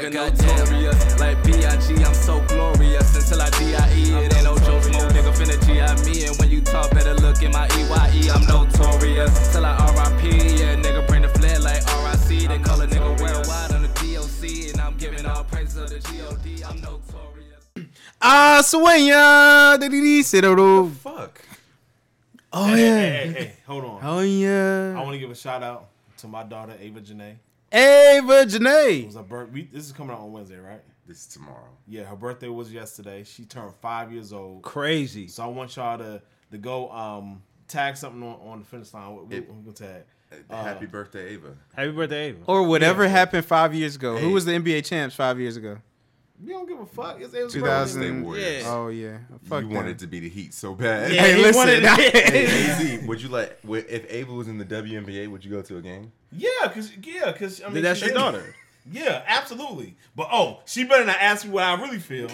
Notorious, like B.I.G., I'm so glorious. Until I D.I.E., it ain't no joke. Mo nigga finna G.I. me. And when you talk, better look in my E.Y.E. I'm notorious. Till I R.I.P., yeah, nigga bring the flare like R.I.C. They call a nigga real wide on the D.O.C. And I'm giving all praises of the G.O.D. I'm notorious. I swear, did sit over. Fuck. Oh, yeah. Hey, hold on. Oh, yeah. I want to give a shout out to my daughter, Ava Janae. Ava Janae. It was this is coming out on Wednesday, right? This is tomorrow. Yeah, her birthday was yesterday. She turned 5 years old. Crazy. So I want y'all to go tag something on the finish line. We're going to tag. Happy birthday, Ava. Happy birthday, Ava. Or whatever happened 5 years ago. Hey. Who was the NBA champs 5 years ago? You don't give a fuck. It's 2000. Yeah. Oh, yeah. Fuck you them. Wanted to be the Heat so bad. Yeah, hey, listen. Hey, AZ, if Ava was in the WNBA, would you go to a game? Yeah, because I mean, that's your daughter. Yeah, absolutely. But, she better not ask me what I really feel.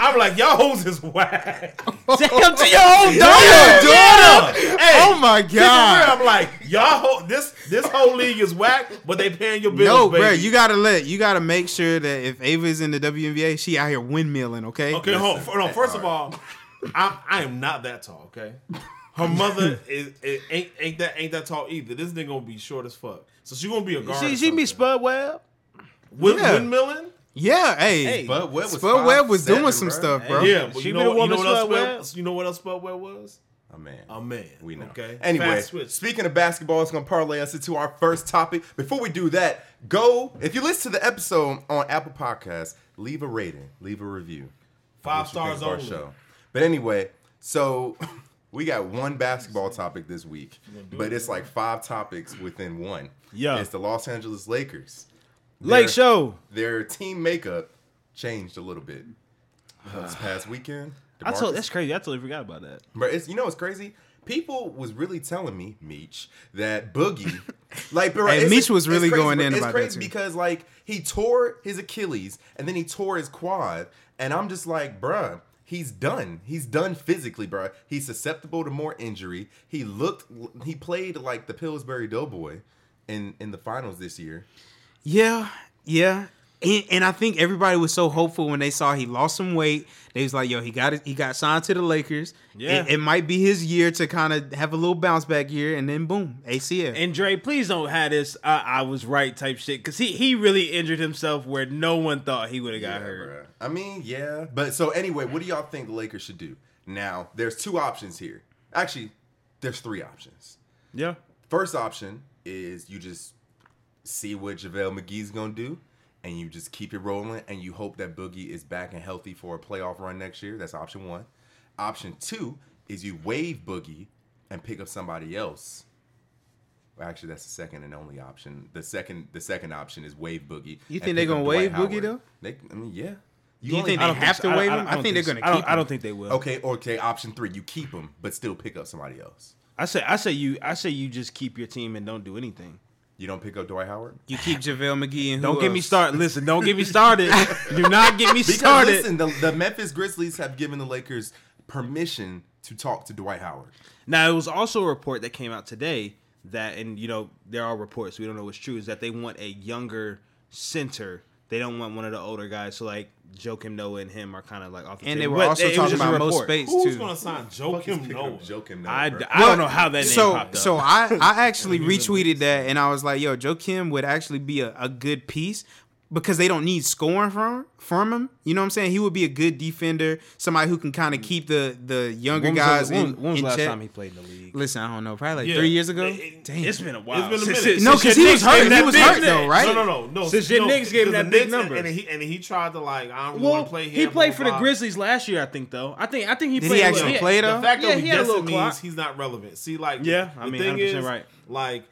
I'm like, y'all hoes is whack. Damn, to your own daughter. Yeah. Hey, oh, my God. I'm like, y'all this whole league is whack, but they paying your bills, baby. No, bro, you got to make sure that if Ava's in the WNBA, she out here windmilling, okay? Okay, first of all, I am not that tall, okay? Her mother ain't that tall either. This nigga gonna be short as fuck. So she gonna be a guard. She be Spud Webb. Windmilling? Yeah, hey. Spud Webb was doing some stuff, bro. Yeah, but you know what else Spud Webb was? A man. We know. Okay. Anyway, speaking of basketball, it's going to parlay us into our first topic. Before we do that, if you listen to the episode on Apple Podcasts, leave a rating, leave a review. 5 stars only. Show. But anyway, so we got one basketball topic this week, but it's like 5 topics within one. Yeah. It's the Los Angeles Lakers. Their team makeup changed a little bit this past weekend. DeMarcus. That's crazy. I totally forgot about that. But you know what's crazy? People was really telling me, Meech, that Boogie, and Meech was really going in about that. It's crazy because he tore his Achilles and then he tore his quad, and I'm just like, bruh, he's done. He's done physically, bruh. He's susceptible to more injury. He played like the Pillsbury Doughboy in the finals this year. Yeah. And I think everybody was so hopeful when they saw he lost some weight. They was like, yo, he got signed to the Lakers. Yeah. It might be his year to kind of have a little bounce back year, and then boom, ACL. And Dre, please don't have this I was right type shit, because he really injured himself where no one thought he would have got hurt. Bro. I mean, yeah. But so anyway, what do y'all think the Lakers should do? Now, there's 2 options here. Actually, there's 3 options. Yeah. First option is you just see what JaVale McGee's going to do. And you just keep it rolling, and you hope that Boogie is back and healthy for a playoff run next year. That's option 1. Option 2 is you waive Boogie and pick up somebody else. Well, actually, that's the second and only option. The second option is waive Boogie. You think they're gonna waive Boogie though? Yeah. You think they have to waive him? I think they're gonna keep him. I don't think they will. Okay. Option 3, you keep him, but still pick up somebody else. I say you just keep your team and don't do anything. You don't pick up Dwight Howard? You keep JaVale McGee and don't get me started. Listen, don't get me started. Do not get me started. Listen, the Memphis Grizzlies have given the Lakers permission to talk to Dwight Howard. Now, it was also a report that came out today that, and there are reports, we don't know what's true, is that they want a younger center. They don't want one of the older guys. So, Joakim Noah and him are kind of off the table. And they were also talking about more space, too. Who's going to sign Joakim Noah? I don't know how that name popped up. So, I actually retweeted that, and I was like, yo, Joakim would actually be a good piece because they don't need scoring from him. You know what I'm saying? He would be a good defender, somebody who can kind of keep the younger guys in check. When was the last time he played in the league? Listen, I don't know. Probably 3 years ago? Damn. It's been a while. It's been a minute. No, because he was hurt. He was hurt, though, right? No. Since your Knicks gave him that big number. And he tried to, I don't want to play him. He played for the Grizzlies last year, I think, though. I think he played. Did he actually play, though? The fact that he doesn't mean he's not relevant. See, yeah, I mean, 100% right.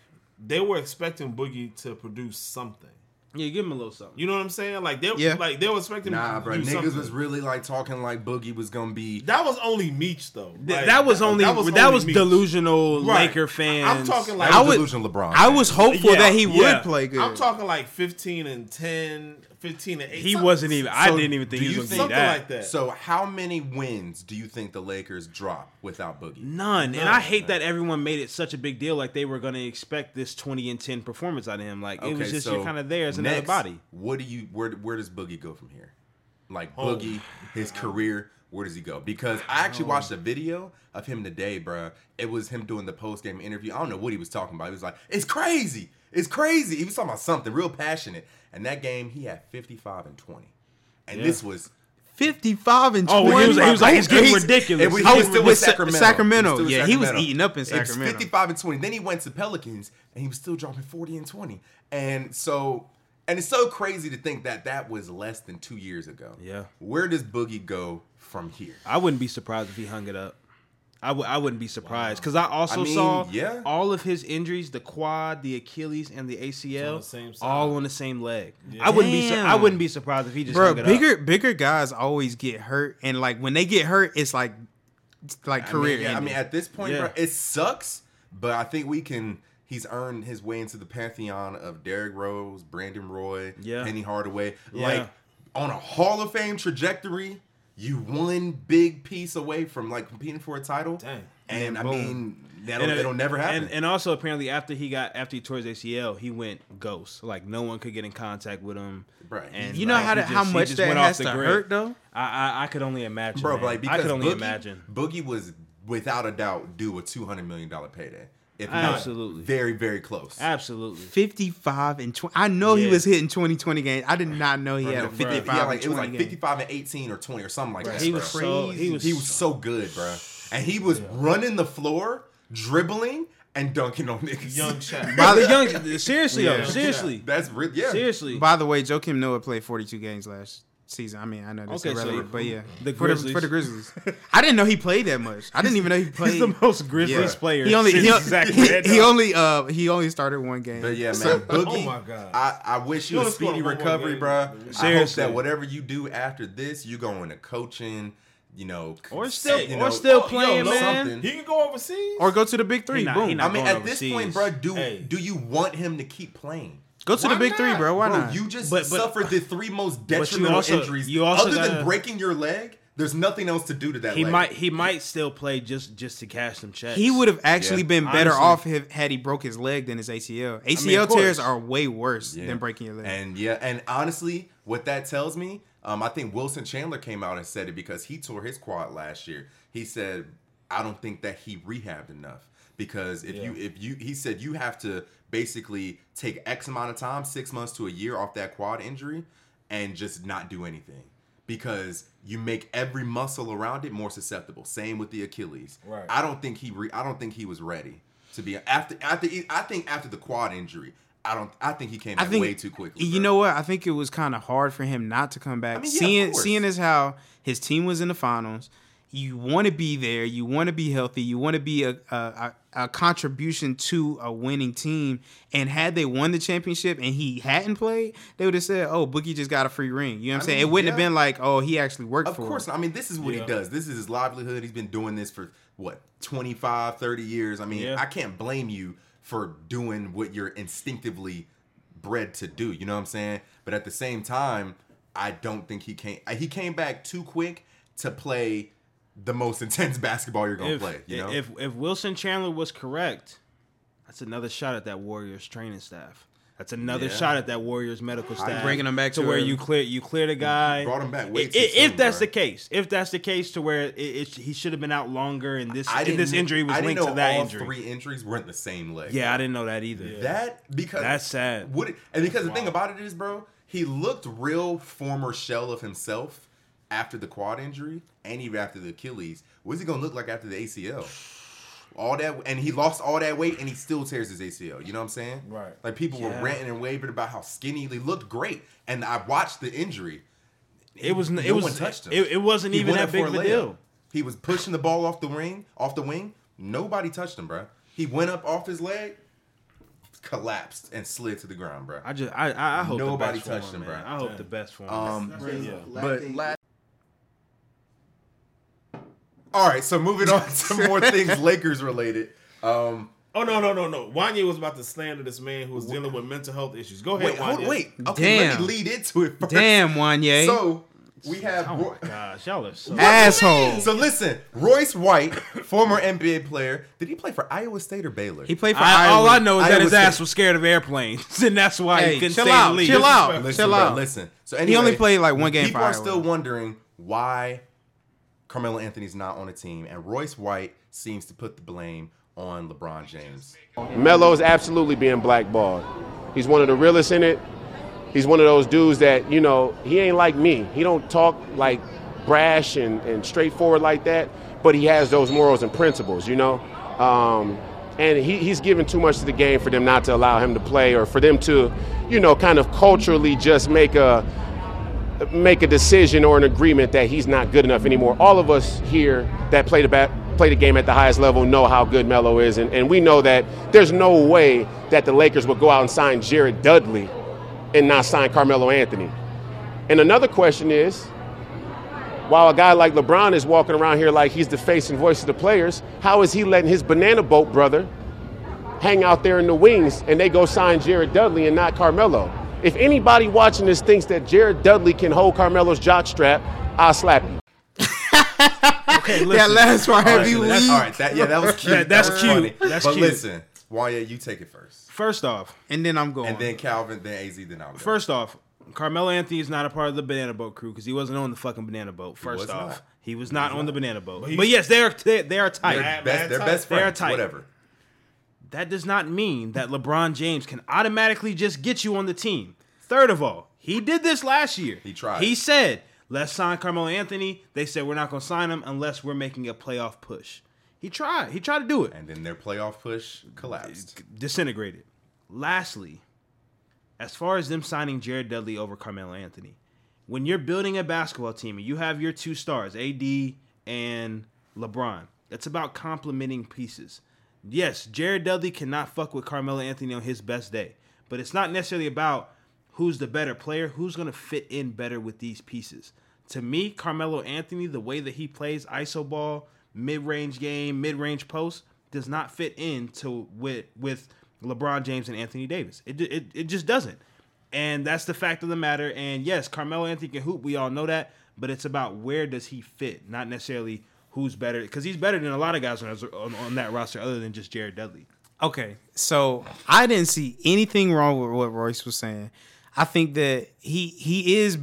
They were expecting Boogie to produce something. Yeah, give him a little something. You know what I'm saying? They were expecting him to do niggas something. Was really talking Boogie was gonna be. That was only Meech though. That was delusional right. Laker fans. I'm talking delusional LeBron. I was hopeful that he would play good. I'm talking 15-10, 15-8. He wasn't even. So I didn't even think he was gonna do that. So how many wins do you think the Lakers drop without Boogie? None. And I hate that everyone made it such a big deal. They were gonna expect this 20-10 performance out of him. It was just you're kind of there as an another body. What do you? Where does Boogie go from here? Like Boogie, his career. Where does he go? Because I actually watched a video of him today, bro. It was him doing the post-game interview. I don't know what he was talking about. He was like, it's crazy. It's crazy. He was talking about something real passionate. And that game, he had 55 and 20. And this was 55 and 20. Oh, he was like, it's getting ridiculous. He was still with Sacramento. Yeah, he was eating up in Sacramento. It was 55 and 20. Then he went to Pelicans, and he was still dropping 40 and 20. And so... And it's so crazy to think that that was less than 2 years ago. Yeah. Where does Boogie go from here? I wouldn't be surprised if he hung it up. I wouldn't be surprised. Because I saw all of his injuries, the quad, the Achilles, and the ACL, all on the same leg. Yeah. I wouldn't be surprised if he just hung it up. Bigger guys always get hurt. And, like, when they get hurt, it's like career ending. I mean, at this point, bro, it sucks, but I think we can... He's earned his way into the pantheon of Derrick Rose, Brandon Roy, Penny Hardaway. Yeah. Like, on a Hall of Fame trajectory, you one big piece away from, like, competing for a title. Dang. And I mean, that'll never happen. And also, apparently, after he tore his ACL, he went ghost. Like, no one could get in contact with him. Right. And you know how much that has to hurt, though? I could only imagine, bro. Like, because I could only imagine. Boogie was, without a doubt, due a $200 million payday. If absolutely. Not, very, very close. Absolutely. 55 and 20. I know he was hitting 20 games. I did not know he had a 55. Yeah, like, it was like 55 and 18 or 20 or something like that. He was so good, bro. And he was running the floor, dribbling, and dunking on niggas. Young Shaq. Seriously. That's real. Yeah. Seriously. By the way, Joakim Noah played 42 games last season. I mean, I know that's irrelevant, but for the Grizzlies. I didn't know he played that much. I didn't even know he played. He's the most Grizzlies player. He only started one game. But yeah, man, Boogie. Oh my God. I wish you a speedy recovery, bro. Seriously. I hope that whatever you do after this, you go into coaching. You know, or still playing, man. Something. He can go overseas or go to the Big Three. Boom. I mean, at this point, bro, do you want him to keep playing? Go to the Big Three, bro. Why not? You just suffered the three most detrimental injuries. Other than breaking your leg, there's nothing else to do to that leg. He might still play just to cash some checks. He would have actually been better off had he broke his leg than his ACL. ACL tears are way worse than breaking your leg. And honestly, what that tells me, I think Wilson Chandler came out and said it because he tore his quad last year. He said, I don't think that he rehabbed enough. Because he said you have to basically take X amount of time, 6 months to a year off that quad injury and just not do anything because you make every muscle around it more susceptible. Same with the Achilles. Right. I don't think he was ready to be after the quad injury. I think he came back way too quickly. You know what? I think it was kind of hard for him not to come back. I mean, seeing as how his team was in the finals. You want to be there. You want to be healthy. You want to be a contribution to a winning team. And had they won the championship and he hadn't played, they would have said, oh, Boogie just got a free ring. You know what I'm saying? It wouldn't have been like, oh, he actually worked for it. Of course. I mean, this is what he does. This is his livelihood. He's been doing this for, 25, 30 years. I mean, I can't blame you for doing what you're instinctively bred to do. You know what I'm saying? But at the same time, I don't think he came back too quick to play the most intense basketball you're gonna play. You know, if Wilson Chandler was correct, that's another shot at that Warriors training staff. That's another shot at that Warriors medical staff. Bringing them back to where you clear the guy. Brought him back way too soon, if that's the case. If that's the case, to where he should have been out longer, and this injury was linked to that injury. All three injuries weren't the same leg. Yeah, I didn't know that either. Yeah. That's sad. The thing about it is, bro, he looked real former shell of himself. After the quad injury and even after the Achilles, what's he gonna look like after the ACL? All that, and he lost all that weight, and he still tears his ACL. You know what I'm saying? Right. Like people were ranting and waving about how skinny he looked. Great, and I watched the injury. No one touched him. It wasn't even that big of a deal. He was pushing the ball off the wing. Nobody touched him, bro. He went up off his leg, collapsed and slid to the ground, bro. I hope nobody touched him, bro. I hope the best for him. All right, so moving on to more things Lakers related. No. Wanye was about to slander this man who was dealing with mental health issues. Go ahead, Wanye. Okay, let me lead into it first. Damn, Wanye. So We have. Oh my gosh, y'all are so assholes. So listen, Royce White, former NBA player. Did he play for Iowa State or Baylor? He played for Iowa. All I know is that his ass was scared of airplanes, and that's why he couldn't stay in the league. Chill out. Listen. So anyway, he only played like one game for Iowa. People are still wondering why Carmelo Anthony's not on a team, and Royce White seems to put the blame on LeBron James. Melo's absolutely being blackballed. He's one of the realest in it. He's one of those dudes that, you know, he ain't like me. He don't talk like brash and straightforward like that, but he has those morals and principles, you know. And he's given too much to the game for them not to allow him to play, or for them to, you know, kind of culturally just make a decision or an agreement that he's not good enough anymore. All of us here that play the game at the highest level know how good Melo is, and we know that there's no way that the Lakers would go out and sign Jared Dudley and not sign Carmelo Anthony. And another question is, while a guy like LeBron is walking around here like he's the face and voice of the players, how is he letting his banana boat brother hang out there in the wings and they go sign Jared Dudley and not Carmelo? If anybody watching this thinks that Jared Dudley can hold Carmelo's jockstrap, I'll slap you. Okay, listen. That last one, have you leave? All right, that was cute. That's cute. Funny. But listen, Wanya, you take it first. First off. And then I'm going. And then Calvin, then AZ, then I'm going. First off, Carmelo Anthony is not a part of the Banana Boat crew because he wasn't on the fucking Banana Boat. First off, he was not on the Banana Boat. But yes, they are tight. They're best friends. They are tight. Whatever. That does not mean that LeBron James can automatically just get you on the team. Third of all, he did this last year. He tried. He said, let's sign Carmelo Anthony. They said, we're not going to sign him unless we're making a playoff push. He tried. He tried to do it. And then their playoff push collapsed. Disintegrated. Lastly, as far as them signing Jared Dudley over Carmelo Anthony, when you're building a basketball team and you have your two stars, AD and LeBron, it's about complementing pieces. Yes, Jared Dudley cannot fuck with Carmelo Anthony on his best day. But it's not necessarily about who's the better player, who's going to fit in better with these pieces. To me, Carmelo Anthony, the way that he plays iso ball, mid-range game, mid-range post, does not fit in to with LeBron James and Anthony Davis. It just doesn't. And that's the fact of the matter. And yes, Carmelo Anthony can hoop. We all know that. But it's about where does he fit, not necessarily who's better, because he's better than a lot of guys on that roster other than just Jared Dudley. Okay, so I didn't see anything wrong with what Royce was saying. I think that he's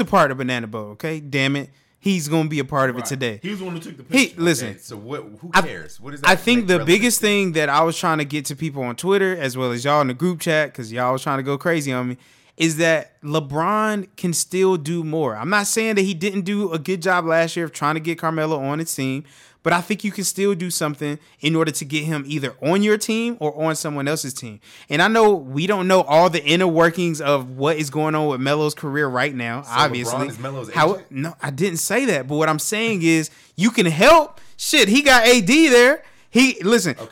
a part of Banana Boat, okay? Damn it. He's going to be a part of it today. He was the one who took the picture. Listen. So who cares? What is that? I think the biggest thing that I was trying to get to people on Twitter, as well as y'all in the group chat, because y'all was trying to go crazy on me, is that LeBron can still do more. I'm not saying that he didn't do a good job last year of trying to get Carmelo on his team, but I think you can still do something in order to get him either on your team or on someone else's team. And I know we don't know all the inner workings of what is going on with Melo's career right now, so obviously. LeBron is Melo's agent? No, I didn't say that, but what I'm saying is you can help. Shit, he got AD there.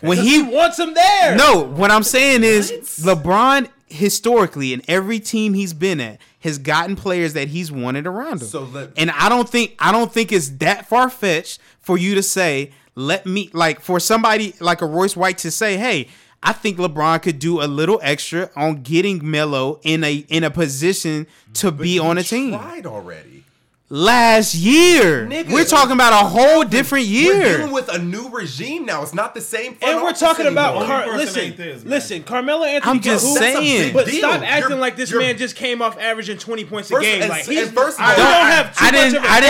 When he wants him there. No, what I'm saying is LeBron historically in every team he's been at has gotten players that he's wanted around him. And I don't think it's that far-fetched for you to say, for somebody like a Royce White to say, hey, I think LeBron could do a little extra on getting Melo in a position to be on a team. Tried already. Last year. Nigga. We're talking about a whole different year. We're dealing with a new regime now. It's not the same. And we're talking about listen, Carmelo Anthony. I'm just saying. But stop acting like this man just came off averaging 20 points a game. Like I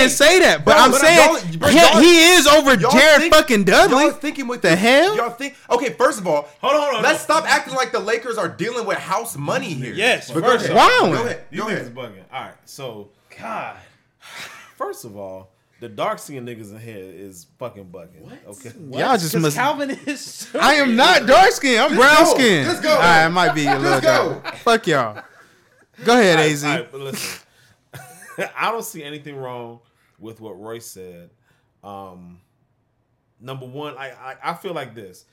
didn't say that, but I'm saying he is over Jared fucking Dudley. Y'all thinking with the hell? Y'all think? Okay, first of all, hold on. Let's stop acting like the Lakers are dealing with house money here. Yes, first. Wow. Go ahead. Bugging. All right, so God. First of all, the dark skinned niggas in here is fucking bugging. What? Okay. What? Y'all just must. Calvin is. So I am not dark skinned. I'm brown skinned. Let's go. All right, it might be a little dark. Fuck y'all. Go ahead, AZ. Right, but listen, I don't see anything wrong with what Royce said. Number one, I feel like this.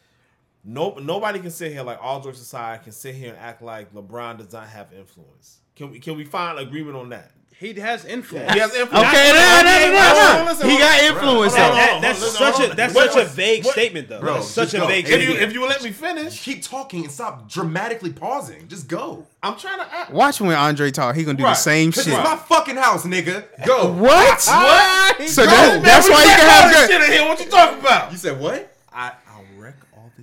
Nobody can sit here, like all jokes aside, can sit here and act like LeBron does not have influence. Can we find agreement on that? He has influence. He has influence. Okay, no. He got influence. That's such a vague statement, though. Bro, such a vague statement. If you will let me finish. Keep talking and stop dramatically pausing. Just go. I'm trying to... Watch when Andre talk. He gonna do the same shit. It's my fucking house, nigga. Go. What? What? So that's why you can have... shit in here. What you talking about? You said what?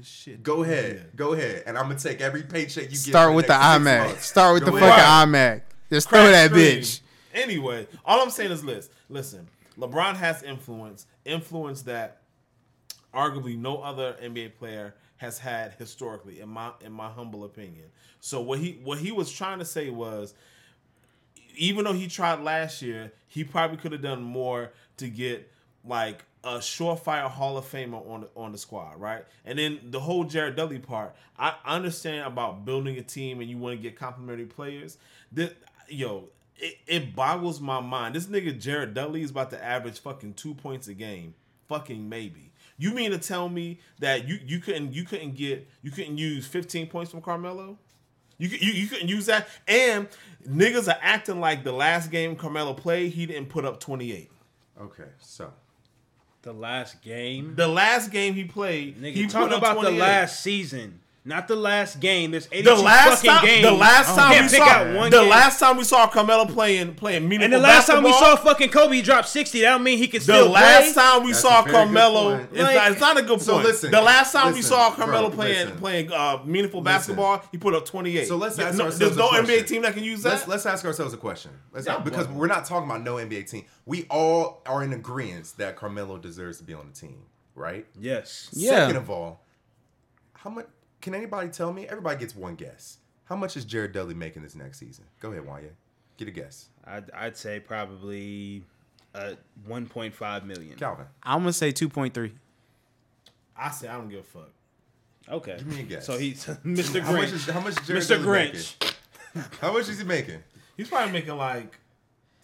Shit. Go ahead. Yeah. Go ahead. And I'm going to take every paycheck you get. With the iMac. Start with fucking iMac. Just throw that bitch. Anyway, all I'm saying is listen, LeBron has influence that arguably no other NBA player has had historically, in my humble opinion. So what he was trying to say was, even though he tried last year, he probably could have done more to get like a surefire Hall of Famer on the squad, right? And then the whole Jared Dudley part, I understand about building a team and you want to get complimentary players. It boggles my mind. This nigga Jared Dudley is about to average fucking 2 points a game. Fucking maybe. You mean to tell me that you couldn't use 15 points from Carmelo? You couldn't use that? And niggas are acting like the last game Carmelo played, he didn't put up 28. Okay, so the last game he played, nigga, he talking about 28. The last season, not the last game. There's 82 fucking games. Last time we saw Carmelo playing meaningful basketball. And the last time we saw fucking Kobe, he dropped 60. That don't mean he can still play. It's not a good point. So listen, the last time we saw Carmelo playing meaningful basketball, he put up 28. So let's ask ourselves. There's no NBA team that can use that. Let's ask ourselves a question. Because we're not talking about no NBA team. We all are in agreement that Carmelo deserves to be on the team, right? Yes. Second of all, how much? Can anybody tell me? Everybody gets one guess. How much is Jared Dudley making this next season? Go ahead, Wanya. Get a guess. I'd say probably $1.5 million. Calvin. I'm going to say 2.3. I say I don't give a fuck. Okay. Give me a guess. So he's Mr. Grinch. How much is Jared Dudley making? How much is he making? He's probably making like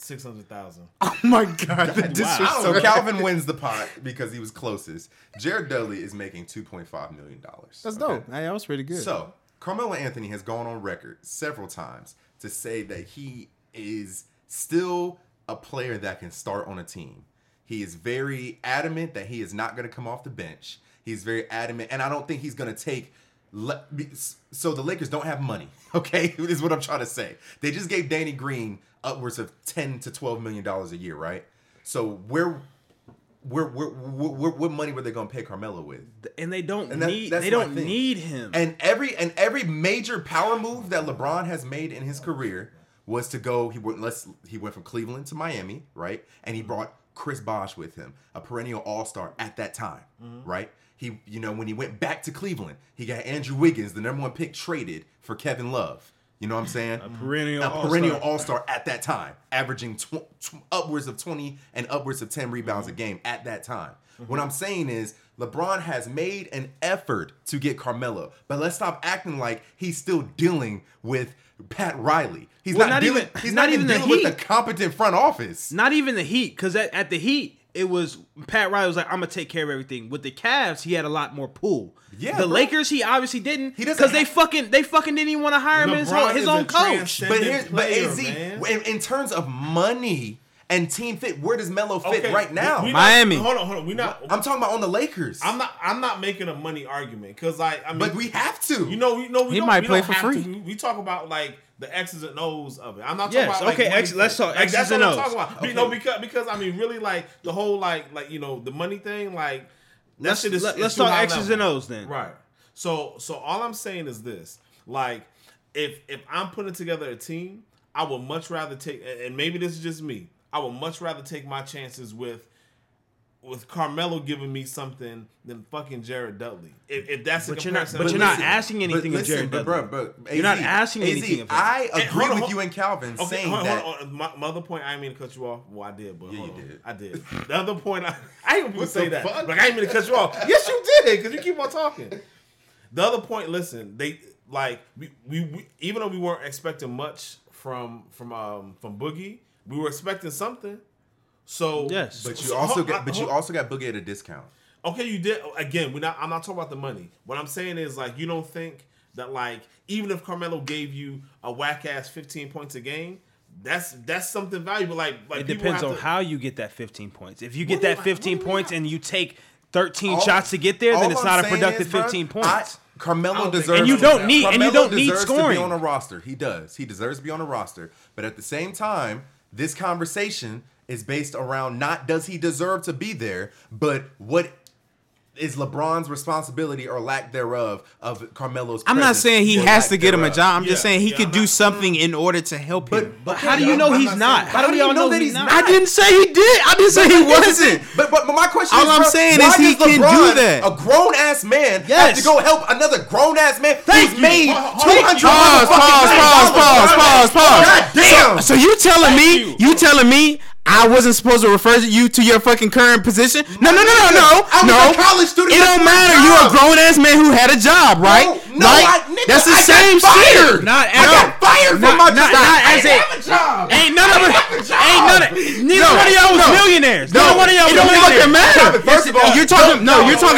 $600,000. Oh my God. So Calvin wins the pot because he was closest. Jared Dudley is making $2.5 million. That's dope. Hey, that was pretty good. So Carmelo Anthony has gone on record several times to say that he is still a player that can start on a team. He is very adamant that he is not going to come off the bench. He's very adamant. And I don't think he's going to take... So the Lakers don't have money, okay? Is what I'm trying to say. They just gave Danny Green upwards of $10 to $12 million a year, right? So where what money were they going to pay Carmelo with? And they don't need him. And every major power move that LeBron has made in his career was to go. He went from Cleveland to Miami, right? And he brought Chris Bosh with him, a perennial all-star at that time, right? He, when he went back to Cleveland, he got Andrew Wiggins, the number 1 pick, traded for Kevin Love. You know what I'm saying? A perennial all-star at that time, averaging upwards of 20 and upwards of 10 rebounds a game at that time. Mm-hmm. What I'm saying is LeBron has made an effort to get Carmelo, but let's stop acting like he's still dealing with Pat Riley. He's not even dealing with the competent front office. Not even the Heat, because at the Heat, it was Pat Riley was like, I'm going to take care of everything. With the Cavs, he had a lot more pull. Yeah, the Lakers, he obviously didn't. Because they fucking didn't even want to hire him as his own coach. But in terms of money and team fit, where does Melo fit right now? Miami. Hold on. I'm talking about on the Lakers. I'm not making a money argument because but we have to. He might play for free. We talk about the X's and O's of it. I'm not talking about... let's talk X's and O's. That's what I'm talking about. Okay. Because really, the whole, the money thing, Let's talk X's and O's then. Right. So all I'm saying is this. If I'm putting together a team, I would much rather take... And maybe this is just me. I would much rather take my chances with Carmelo giving me something than fucking Jared Dudley. If that's the comparison. But you're not asking anything of Jared Dudley. I agree with you and Calvin saying that. My other point, I didn't mean to cut you off. Well, I did, but I did. The other point, I didn't say that. Fuck? I didn't mean to cut you off. Yes, you did, because you keep on talking. The other point, listen, we even though we weren't expecting much from Boogie, we were expecting something. So yes, but you also got Boogie at a discount. Okay, you did. Again, I'm not talking about the money. What I'm saying is you don't think that even if Carmelo gave you a whack ass 15 points a game, That's something valuable. Like it depends on how you get that 15 points. If you get that 15 points and you take 13 shots to get there, then it's not a productive 15 points. Carmelo deserves, and you don't need scoring to be on a roster. He does. He deserves to be on a roster. But at the same time, this conversation is based around not does he deserve to be there, but what is LeBron's responsibility or lack thereof of Carmelo's presence. I'm not saying he has to get him a job. I'm just saying he could do something in order to help him. But how do you know he's not? How do you know that he's not? I didn't say he did. I didn't say he wasn't. But my question is, all I'm saying is he can do that. A grown-ass man has to go help another grown-ass man who's made $200 million. Pause. God damn. So you telling me I wasn't supposed to refer you to your fucking current position? No. I was a college student. It don't matter. You're a grown-ass man who had a job, right? That's the same shit. I got fired from my job. Neither one of y'all was millionaires. Neither one of y'all was millionaires. It don't fucking matter. First of all, you're talking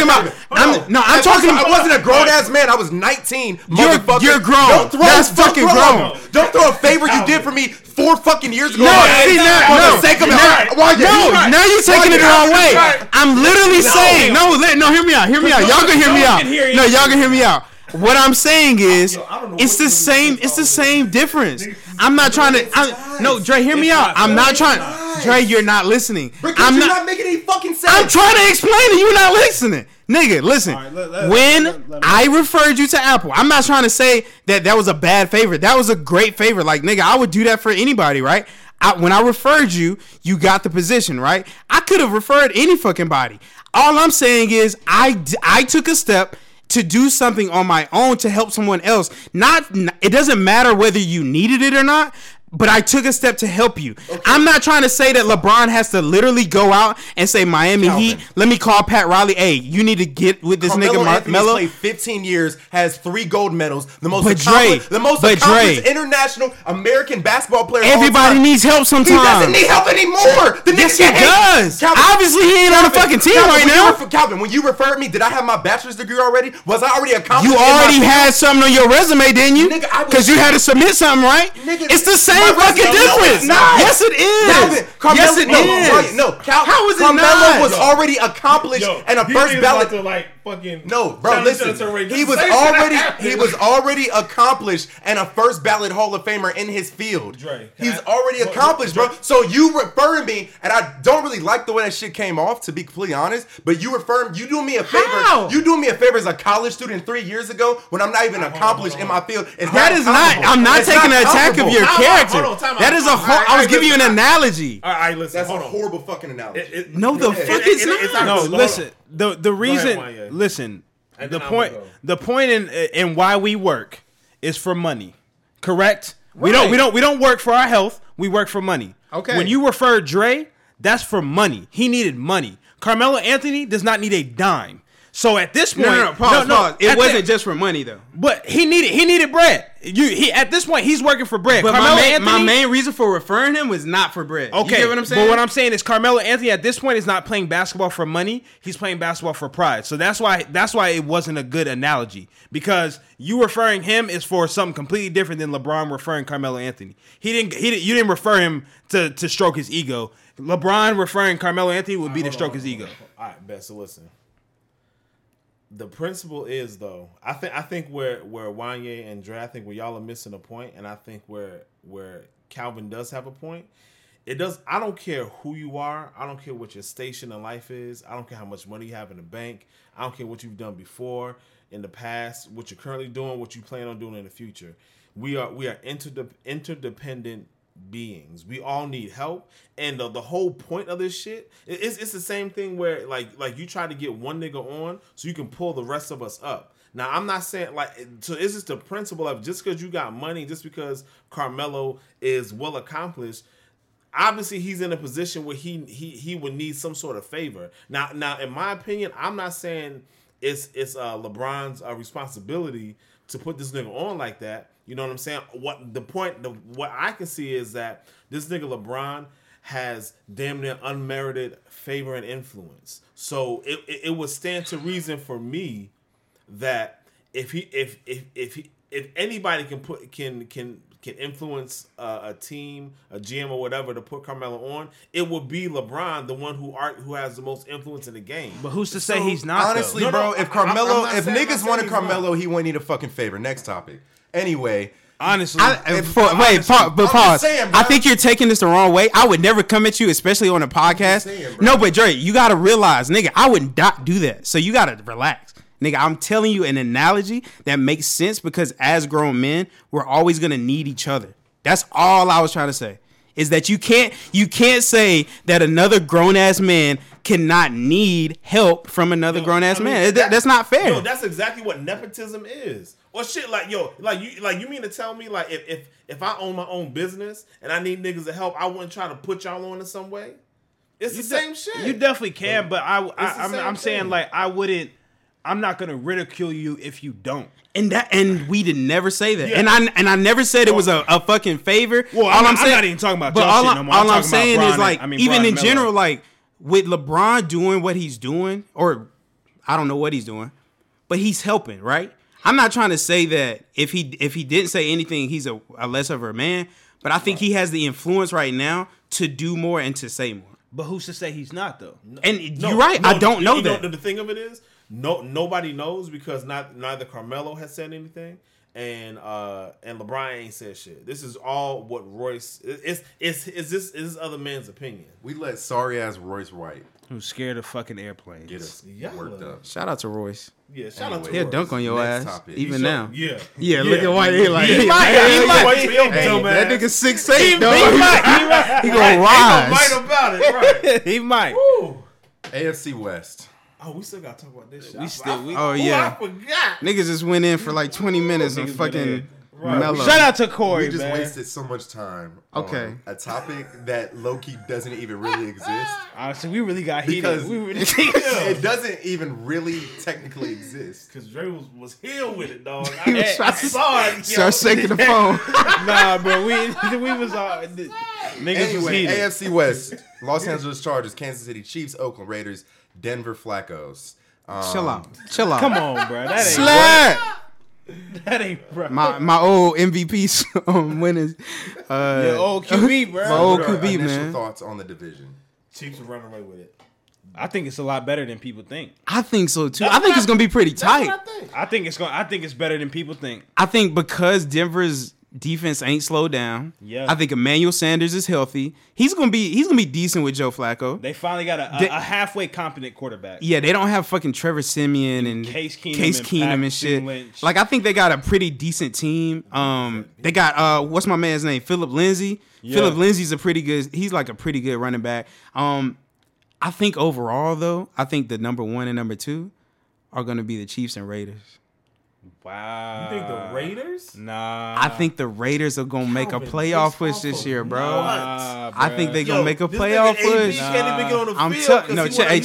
about... I'm talking. I wasn't a grown ass man. I was 19. Motherfucker, you're grown. That's fucking grown. Don't throw a favor you did for me 4 fucking years ago. Now you're taking it the wrong way. I'm literally saying no. Hear me out. Y'all can hear me out. No, y'all can hear me out. What I'm saying is, it's the same difference. I'm not trying to. Dre, hear me out. I'm not trying. Dre, you're not listening. I'm not making any fucking sense. I'm trying to explain it. You're not listening. Nigga, listen. Right, when I referred you to Apple, I'm not trying to say that was a bad favor. That was a great favor. Like, nigga, I would do that for anybody, right? When I referred you, you got the position, right? I could have referred any fucking body. All I'm saying is I took a step to do something on my own to help someone else. It doesn't matter whether you needed it or not, but I took a step to help you. Okay. I'm not trying to say that LeBron has to literally go out and say, Miami Heat, let me call Pat Riley. Hey, you need to get with this Carmelo nigga. Carmelo played 15 years, has 3 gold medals, the most accomplished international American basketball player. Everybody needs help sometimes. He doesn't need help anymore. Yes, he does. Calvin, obviously, he ain't on a fucking team right now. Calvin, when you referred me, did I have my bachelor's degree already? Was I already accomplished? You already had something on your resume, didn't you? Because you had to submit something, right? Nigga, it's the same. Fucking difference. Yes, it is. Calvin, yes, it is. No, Calvin. How is it Carmelo not? Carmelo was already accomplished and a first ballot. He was already accomplished and a first ballot Hall of Famer in his field. Dre, He's already accomplished, bro. So you referred me, and I don't really like the way that shit came off, to be completely honest. But you referred me. You do me a favor. How? You do me a favor as a college student 3 years ago when I'm not even accomplished in my field. I'm not taking an attack of your character. I was giving you an analogy. All right, listen. That's a horrible fucking analogy. No, the fuck it's not. The point in why we work is for money. Correct? Right. We don't work for our health. We work for money. Okay. When you refer Dre, that's for money. He needed money. Carmelo Anthony does not need a dime. So at this point, pause. It wasn't just for money though. But he needed bread. At this point, he's working for bread. But my main reason for referring him was not for bread. Okay. You get what I'm saying? But what I'm saying is Carmelo Anthony at this point is not playing basketball for money. He's playing basketball for pride. So that's why it wasn't a good analogy, because you referring him is for something completely different than LeBron referring Carmelo Anthony. You didn't refer him to stroke his ego. LeBron referring Carmelo Anthony would be to stroke his ego. All right, best to listen. The principle is, though, I think where Wanye and Dre, I think where y'all are missing a point, and I think where Calvin does have a point. It does. I don't care who you are. I don't care what your station in life is. I don't care how much money you have in the bank. I don't care what you've done before, in the past, what you're currently doing, what you plan on doing in the future. We are interdependent beings. We all need help, and the whole point of this shit it's the same thing where like you try to get one nigga on so you can pull the rest of us up. Now I'm not saying so it's just the principle of just because you got money, just because Carmelo is well accomplished, obviously he's in a position where he would need some sort of favor. Now in my opinion, I'm not saying it's LeBron's responsibility to put this nigga on like that. You know what I'm saying? What I can see is that this nigga LeBron has damn near unmerited favor and influence. So it would stand to reason for me that if anybody can put can can influence a team, a GM or whatever to put Carmelo on, it would be LeBron, the one who has the most influence in the game. But who's to say he's not? Honestly, bro, if Carmelo, if niggas wanted Carmelo, he wouldn't need a fucking favor. Next topic. Anyway. Honestly, pause. Saying, I think you're taking this the wrong way. I would never come at you, especially on a podcast. Saying, no, but Dre, you gotta realize, nigga, I would not do that. So you gotta relax, nigga. I'm telling you an analogy that makes sense because as grown men, we're always gonna need each other. That's all I was trying to say. Is that you can't say that another grown ass man cannot need help from another grown ass man. That's not fair. No, that's exactly what nepotism is. Or shit like, yo, like you mean to tell me, like, if I own my own business and I need niggas to help, I wouldn't try to put y'all on in some way? It's the same shit. You definitely can, but I'm saying, like, I wouldn't, I'm not going to ridicule you if you don't. And we did never say that. Yeah. And I never said it was a fucking favor. Well, I'm not even talking about Josh shit no more. All I'm saying is, like, even in general, like, with LeBron doing what he's doing, or I don't know what he's doing, but he's helping, right? I'm not trying to say that if he didn't say anything, he's a less of a man. But I think he has the influence right now to do more and to say more. But who's to say he's not, though? You're right. I don't know that. The thing of it is, nobody knows because neither Carmelo has said anything and LeBron ain't said shit. This is all what Royce is this other man's opinion. We let sorry ass Royce White. Who's scared of fucking airplanes. Get us worked up. Shout out to Royce. Yeah, shout out to Royce. He'll dunk on your next ass, topic. Even now. Yeah. Yeah, look at White. He like, he might. Hey, that nigga 6'8", dog. He might. He gonna ride. He gonna fight about it, right? He might. Woo. AFC West. Oh, we still gotta talk about this shit. I forgot. Niggas just went in for like 20 minutes and fucking... Right. Shout out to Corey. We just wasted so much time. Okay, on a topic that low-key doesn't even really exist. Honestly, we really got heated. It doesn't even really technically exist because Dre was here with it, dog. I saw it. Start shaking the phone. Nah, bro, we was all AFC West, Los Angeles Chargers, Kansas City Chiefs, Oakland Raiders, Denver Flacos. Chill out. Come on, bro. That ain't slap. That ain't bro. My old MVP's winners. Your old QB, bro. My old QB, man. Initial thoughts on the division. Chiefs will run away with it. I think it's a lot better than people think. I think so too. I think it's gonna be pretty tight. I think it's better than people think. I think because Denver's defense ain't slowed down. Yeah. I think Emmanuel Sanders is healthy. He's gonna be decent with Joe Flacco. They finally got a halfway competent quarterback. Yeah, they don't have fucking Trevor Siemian and Case Keenum and shit. Lynch. Like I think they got a pretty decent team. They got what's my man's name? Phillip Lindsay. Yeah. Phillip Lindsay's a pretty good running back. I think overall though, I think the number one and number two are gonna be the Chiefs and Raiders. Wow. You think the Raiders? Nah. I think the Raiders are going to make a playoff push this year, bro. Nah, I think they're going to make a playoff push.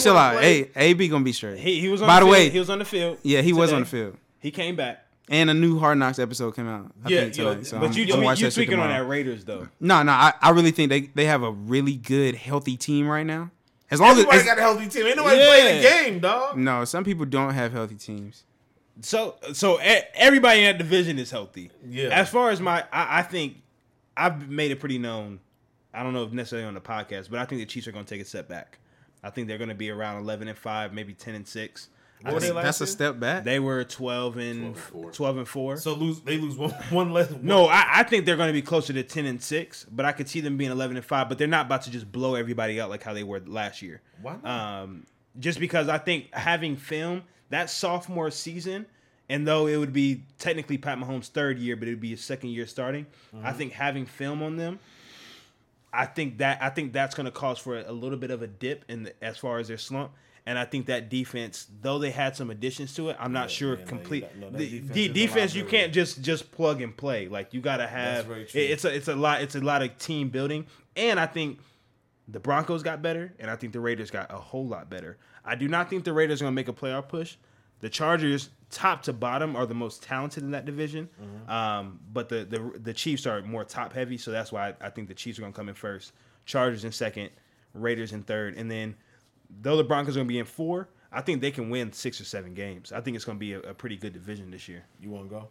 Chill out. Hey, AB going to be straight. He was on the field. By the way, he was on the field. Yeah, he was on the field. He came back. And a new Hard Knocks episode came out. I think tonight. So but you're tweaking on that Raiders, though. No. I really think they have a really good, healthy team right now. As long as everybody got a healthy team. Ain't nobody playing the game, dog. No, some people don't have healthy teams. So everybody in that division is healthy. Yeah. As far as I think I've made it pretty known. I don't know if necessarily on the podcast, but I think the Chiefs are going to take a step back. I think they're going to be around 11-5, maybe 10-6. That's a step back. They were 12-4. So they lose one less. No, I think they're going to be closer to 10-6, but I could see them being 11-5. But they're not about to just blow everybody out like how they were last year. Why not? Just because I think having film. That sophomore season, and though it would be technically Pat Mahomes' third year, but it would be his second year starting, mm-hmm. I think having film on them, I think that's going to cause for a little bit of a dip as far as their slump. And I think that defense, though they had some additions to it, I'm not sure complete. Defense, you can't just plug and play. Like you got to have it's a lot of team building. And I think the Broncos got better, and I think the Raiders got a whole lot better. I do not think the Raiders are going to make a playoff push. The Chargers, top to bottom, are the most talented in that division. Mm-hmm. But the Chiefs are more top-heavy, so that's why I think the Chiefs are going to come in first. Chargers in second, Raiders in third. And then, though the Broncos are going to be in 4, I think they can win 6 or 7 games. I think it's going to be a pretty good division this year. You want to go?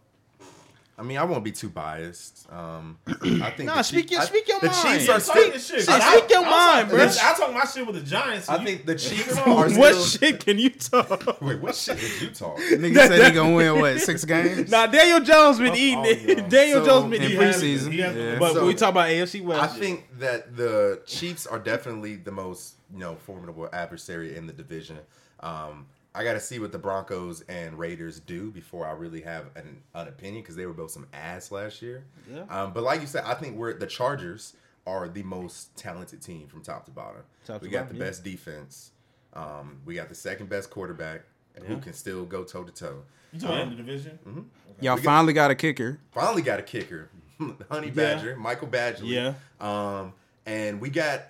I mean, I won't be too biased. I think speak your mind. The Chiefs are still speak your mind, bro. I talk my shit with the Giants. I think the Chiefs are still. What shit can you talk? Wait, what shit can you talk? Nigga said he gonna win what 6 games? Nah, Daniel Jones been eating. Daniel Jones been eating preseason. Yeah. But so, we talk about AFC West. I think that the Chiefs are definitely the most formidable adversary in the division. I got to see what the Broncos and Raiders do before I really have an opinion because they were both some ass last year. Yeah. But like you said, I think the Chargers are the most talented team from top to bottom. We got the best defense. We got the second best quarterback who can still go toe to toe. You talking in the division? Mm-hmm. Okay. Y'all finally got a kicker. Honey Badger, Michael Badgley. Yeah. And we got,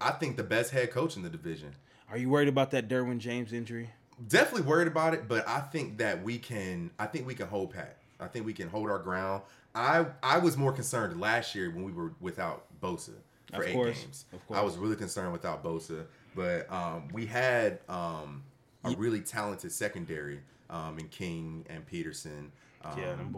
I think the best head coach in the division. Are you worried about that Derwin James injury? Definitely worried about it, but I think that we can hold Pat. I think we can hold our ground. I was more concerned last year when we were without Bosa for 8 games. Of course. I was really concerned without Bosa, but we had a really talented secondary in King and Peterson.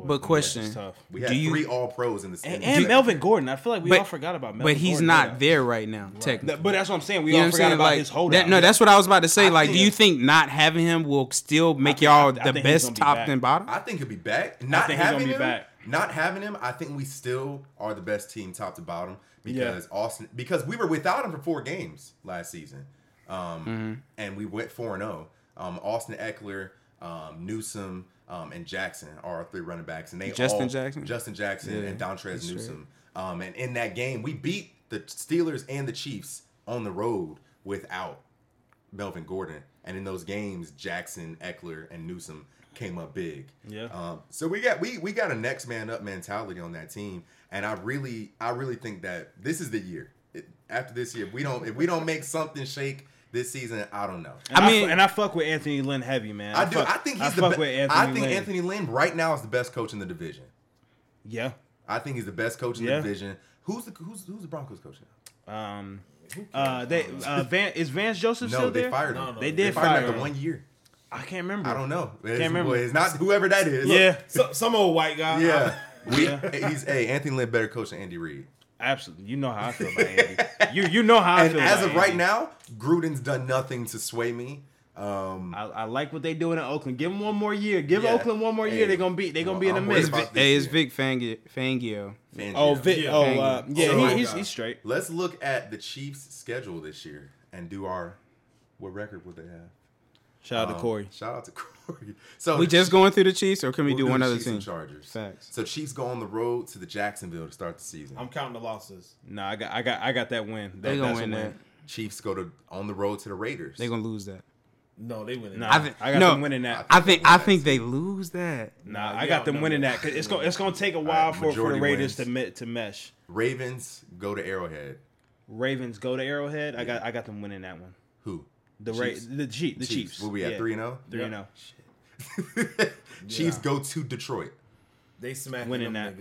But question: we had 3 All Pros in the season, and Melvin Gordon. I feel like we all forgot about Melvin Gordon. But he's not there right now, technically. But that's what I'm saying. We all forgot about his holdout. No, that's what I was about to say. Like, do you think not having him will still make y'all the best top and bottom? I think he'll be back. Not having him, I think we still are the best team top to bottom because Austin. Because we were without him for 4 games last season, and we went 4-0. Austin Eckler, Newsome. And Jackson are our 3 running backs, and Justin Jackson, and Dontrez Newsome. And in that game, we beat the Steelers and the Chiefs on the road without Melvin Gordon. And in those games, Jackson, Eckler, and Newsome came up big. Yeah. So we got a next man up mentality on that team, and I really think that this is the year. After this year, if we don't make something shake. This season, I don't know. I fuck with Anthony Lynn heavy, man. I do. I think Anthony Lynn right now is the best coach in the division. Yeah, I think he's the best coach in the division. Who's the Broncos coach now? Is Vance Joseph still there? No, they fired him. They fired him after 1 year. I can't remember. I don't know. Boy, it's not whoever that is. Yeah, some old white guy. Yeah, Anthony Lynn better coach than Andy Reid. Absolutely. You know how I feel about Andy. You know how I feel about Andy. And as of right now, Gruden's done nothing to sway me. I like what they doing in Oakland. Give them 1 more year. Oakland 1 more year. They're going to be in the mix. Hey, it's Vic Fangio. Oh, Vic. Yeah. Oh, yeah. So, he's straight. Let's look at the Chiefs' schedule this year and do what record would they have? Shout out to Corey. So we just going through the Chiefs, or can we do one other team? Chargers. Facts. So Chiefs go on the road to the Jacksonville to start the season. I'm counting the losses. No, I got that win. They're gonna win that. Chiefs go on the road to the Raiders. They're gonna lose that. No, they win it. Nah, I got them winning that. I think they lose that. Nah, I got them winning that. Cause it's gonna take a while for the Raiders to mesh. Ravens go to Arrowhead. Yeah. I got them winning that one. Who? The Chiefs. What we at 3-0? 3-0. Shit. Chiefs go to Detroit. They smack winning that.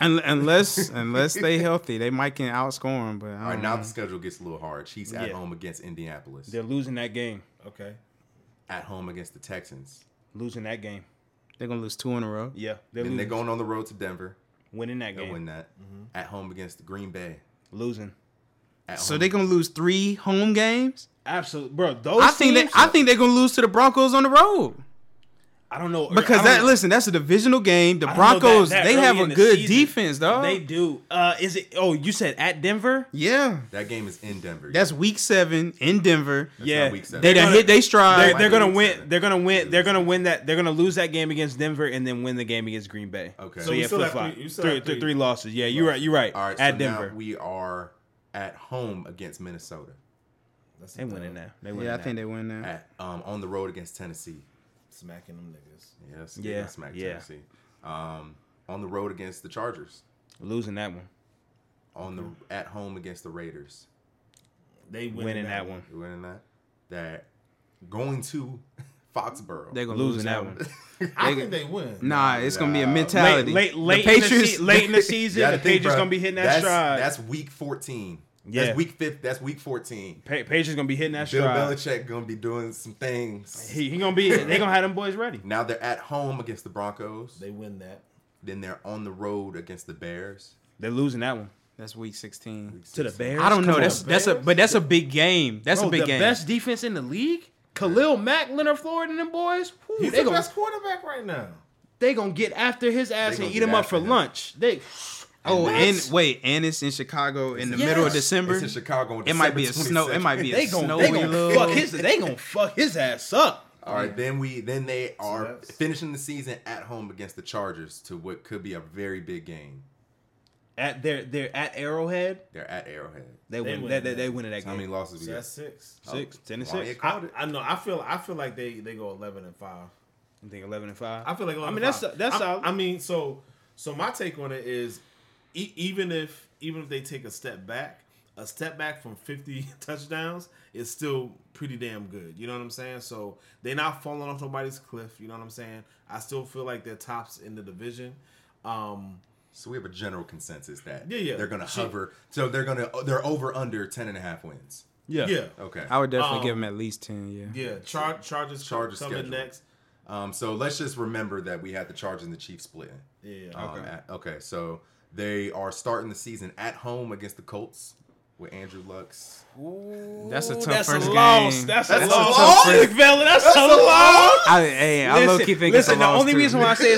Unless they healthy, they might can outscore them. But now the schedule gets a little hard. Chiefs at home against Indianapolis. They're losing that game. Okay. At home against the Texans. Losing that game. They're gonna lose 2 in a row. Yeah. They're going on the road to Denver. Winning that game. They'll win that. Mm-hmm. At home against Green Bay. Losing. So they're gonna lose 3 home games. Absolutely, bro. I think they're gonna lose to the Broncos on the road. I don't know because that's a divisional game. The Broncos they have a good defense, dog. They do. Is it? Oh, you said at Denver? Yeah, that game is in Denver. That's week 7 in Denver. That's not week 7. They hit their stride. They're gonna win that. They're gonna lose that game against Denver and then win the game against Green Bay. Okay. So yeah, three losses. Yeah, you're right. All right. At Denver, now we are at home against Minnesota. They winning now. I think they win now. On the road against Tennessee. Smacking them niggas. Yes. Yeah. Smack Tennessee. On the road against the Chargers. Losing that one. At home against the Raiders. They winning that one. They winning that. That going to Foxborough. They're gonna lose that one. I think they win. Nah, it's gonna be a mentality. Late in the season, the Patriots gonna be hitting that stride. That's week 14. Yeah. That's week 5. That's week 14. Page is gonna be hitting that stride. Bill Belichick gonna be doing some things. He gonna be. They gonna have them boys ready. Now they're at home against the Broncos. They win that. Then they're on the road against the Bears. They're losing that one. That's week 16. To the Bears? I don't know. That's a big game. That's a big game. Best defense in the league? Khalil Mack, Leonard Floyd, and them boys? Woo, he's the best quarterback right now. They going to get after his ass and eat him up for lunch. And it's in Chicago in the middle of December. It's in Chicago in December. It might be a snowy little. They going to fuck his ass up. All right, then they are finishing the season at home against the Chargers to what could be a very big game. They're at Arrowhead. They win that game. How many losses we got? That's six. Six. I know. I feel like they go 11-5. You think 11-5? I feel like 11-5. I mean that's solid. I mean so my take on it is even if they take a step back from 50 touchdowns is still pretty damn good. You know what I'm saying? So they're not falling off nobody's cliff. You know what I'm saying? I still feel like they're tops in the division. So we have a general consensus that they're going to hover. So they're over under 10.5 wins. Yeah. Yeah. Okay. I would definitely give them at least 10. Yeah. Yeah. Chargers coming next. So let's just remember that we had the Chargers and the Chiefs splitting. Yeah. Okay. So they are starting the season at home against the Colts. With Andrew Luck. That's a tough first game. That's a loss. I low-key think it's a loss. The only reason why I say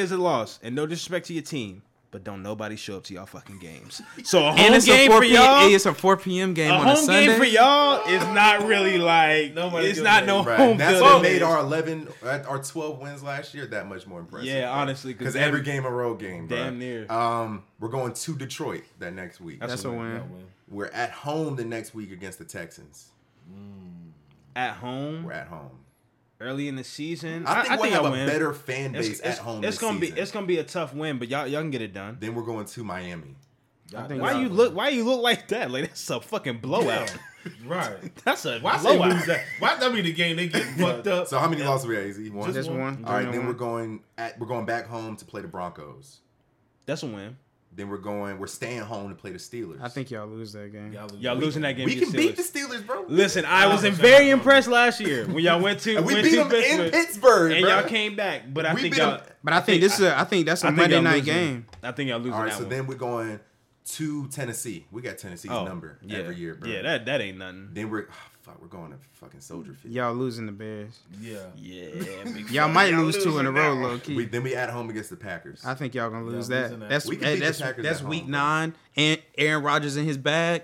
it's a loss, and no disrespect to your team, but don't nobody show up to y'all fucking games. So a home game for y'all. It's a 4 p.m. game on a Sunday. A home game for y'all is not really like nobody. It's not no right. home. That's what made our 12 wins last year that much more impressive. Yeah, bro. Honestly, because every game a road game. Damn near. We're going to Detroit that next week. That's a win. We're at home the next week against the Texans. At home. We're at home. Early in the season, I think we'll have a better fan base at home. It's gonna be a tough win, but y'all can get it done. Then we're going to Miami. Why you look like that? Like that's a fucking blowout. Right. That's a blowout. Why that be the game they get fucked up? So how many losses we had? Easy? One. Just one. All right. Then we're going back home to play the Broncos. That's a win. Then we're staying home to play the Steelers. I think y'all lose that game. Y'all losing that game. We can beat the Steelers, bro. Listen, I was very impressed last year when y'all went to Pittsburgh, in Pittsburgh, and bro. Y'all came back. But I think that's a Monday night game. I think y'all losing. All right, so then we're going to Tennessee. We got Tennessee's number every year, bro. Yeah, that ain't nothing. Then we're going to fucking Soldier Field. Y'all losing the Bears. Yeah. Y'all might lose 2 in a row, low key. Then we at home against the Packers. I think y'all gonna lose that. That's week 9, and Aaron Rodgers in his bag.